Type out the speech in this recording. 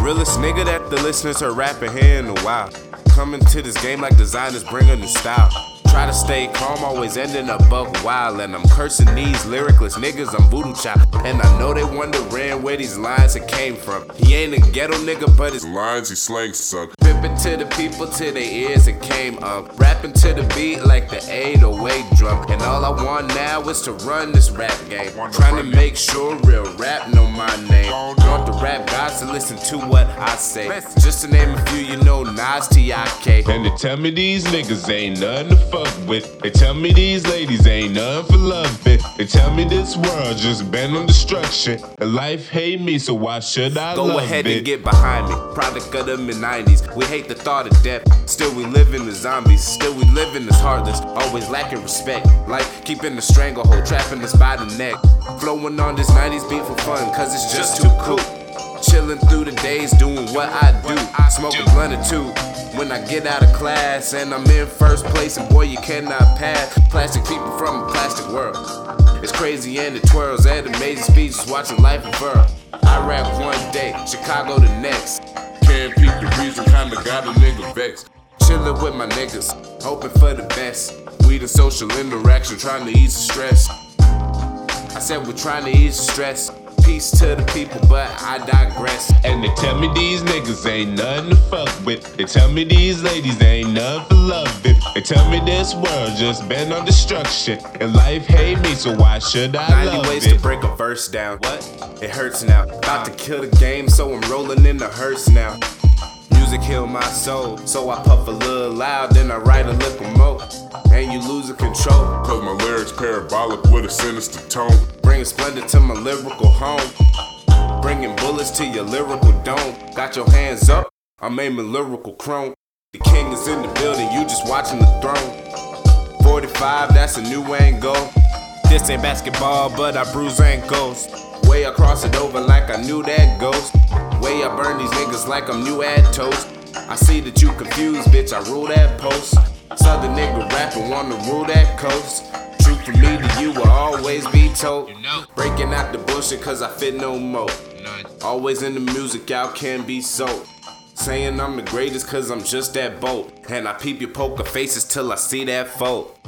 Realest nigga that the listeners are rapping here in a while. Coming to this game like designers bringing the style. Try to stay calm, always ending up buck wild. And I'm cursing these lyricless niggas, I'm voodoo child. And I know they wondering where these lines it came from. He ain't a ghetto nigga, but his lines he slangs, son. Pippin' to the people till their ears it came up. Rapping to the beat like the 808 drum. And all I want now is to run this rap game. Trying to make sure real rap know my name. Want the rap guys to listen to what I say. Just to name a few, you know Nas, T.I.K. And they tell me these niggas ain't nothing to fuck with. They tell me these ladies ain't nothing for loving. They tell me this world just bent on destruction. And life hate me, so why should I love it? Go ahead and get behind me. Product of the mid-90s. We hate the thought of death. Still we living as zombies. Still we living as heartless. Always lacking respect. Like keeping the stranglehold, trapping us by the neck. Flowing on this 90s beat for fun, cause it's just too cool. Chilling through the days, doing what I do. Smoking blunt or two when I get out of class. And I'm in first place, and boy you cannot pass. Plastic people from a plastic world. It's crazy and it twirls at amazing speed, just watching life unfurl. I rap one day, Chicago the next. Can't peep the reason, kinda got a nigga vexed. Chillin' with my niggas, hoping for the best. We the social interaction, trying to ease the stress. I said we're trying to ease the stress. Peace to the people, but I digress. And they tell me these niggas ain't nothing to fuck with. They tell me these ladies ain't nothing for loving. They tell me this world just bent on destruction. And life hate me, so why should I love it? 90 ways to break a verse down. What? It hurts now. About to kill the game, so I'm rolling in the hearse now. Music heal my soul, so I puff a little loud, then I write a little more. And you losing control, cause my lyrics parabolic with a sinister tone. Bringing splendor to my lyrical home, bringing bullets to your lyrical dome. Got your hands up, I'm aiming lyrical chrome. The king is in the building, you just watching the throne. 45, that's a new angle. This ain't basketball, but I bruise ankles. Way I cross it over like I knew that ghost. Way I burn these niggas like I'm new at toast. I see that you confused, bitch, I rule that post. Southern nigga rapping, wanna rule that coast. Truth from me to you will always be told. Breaking out the bullshit cause I fit no more. Always in the music, y'all can be sold. Saying I'm the greatest cause I'm just that bold. And I peep your poker faces till I see that fold.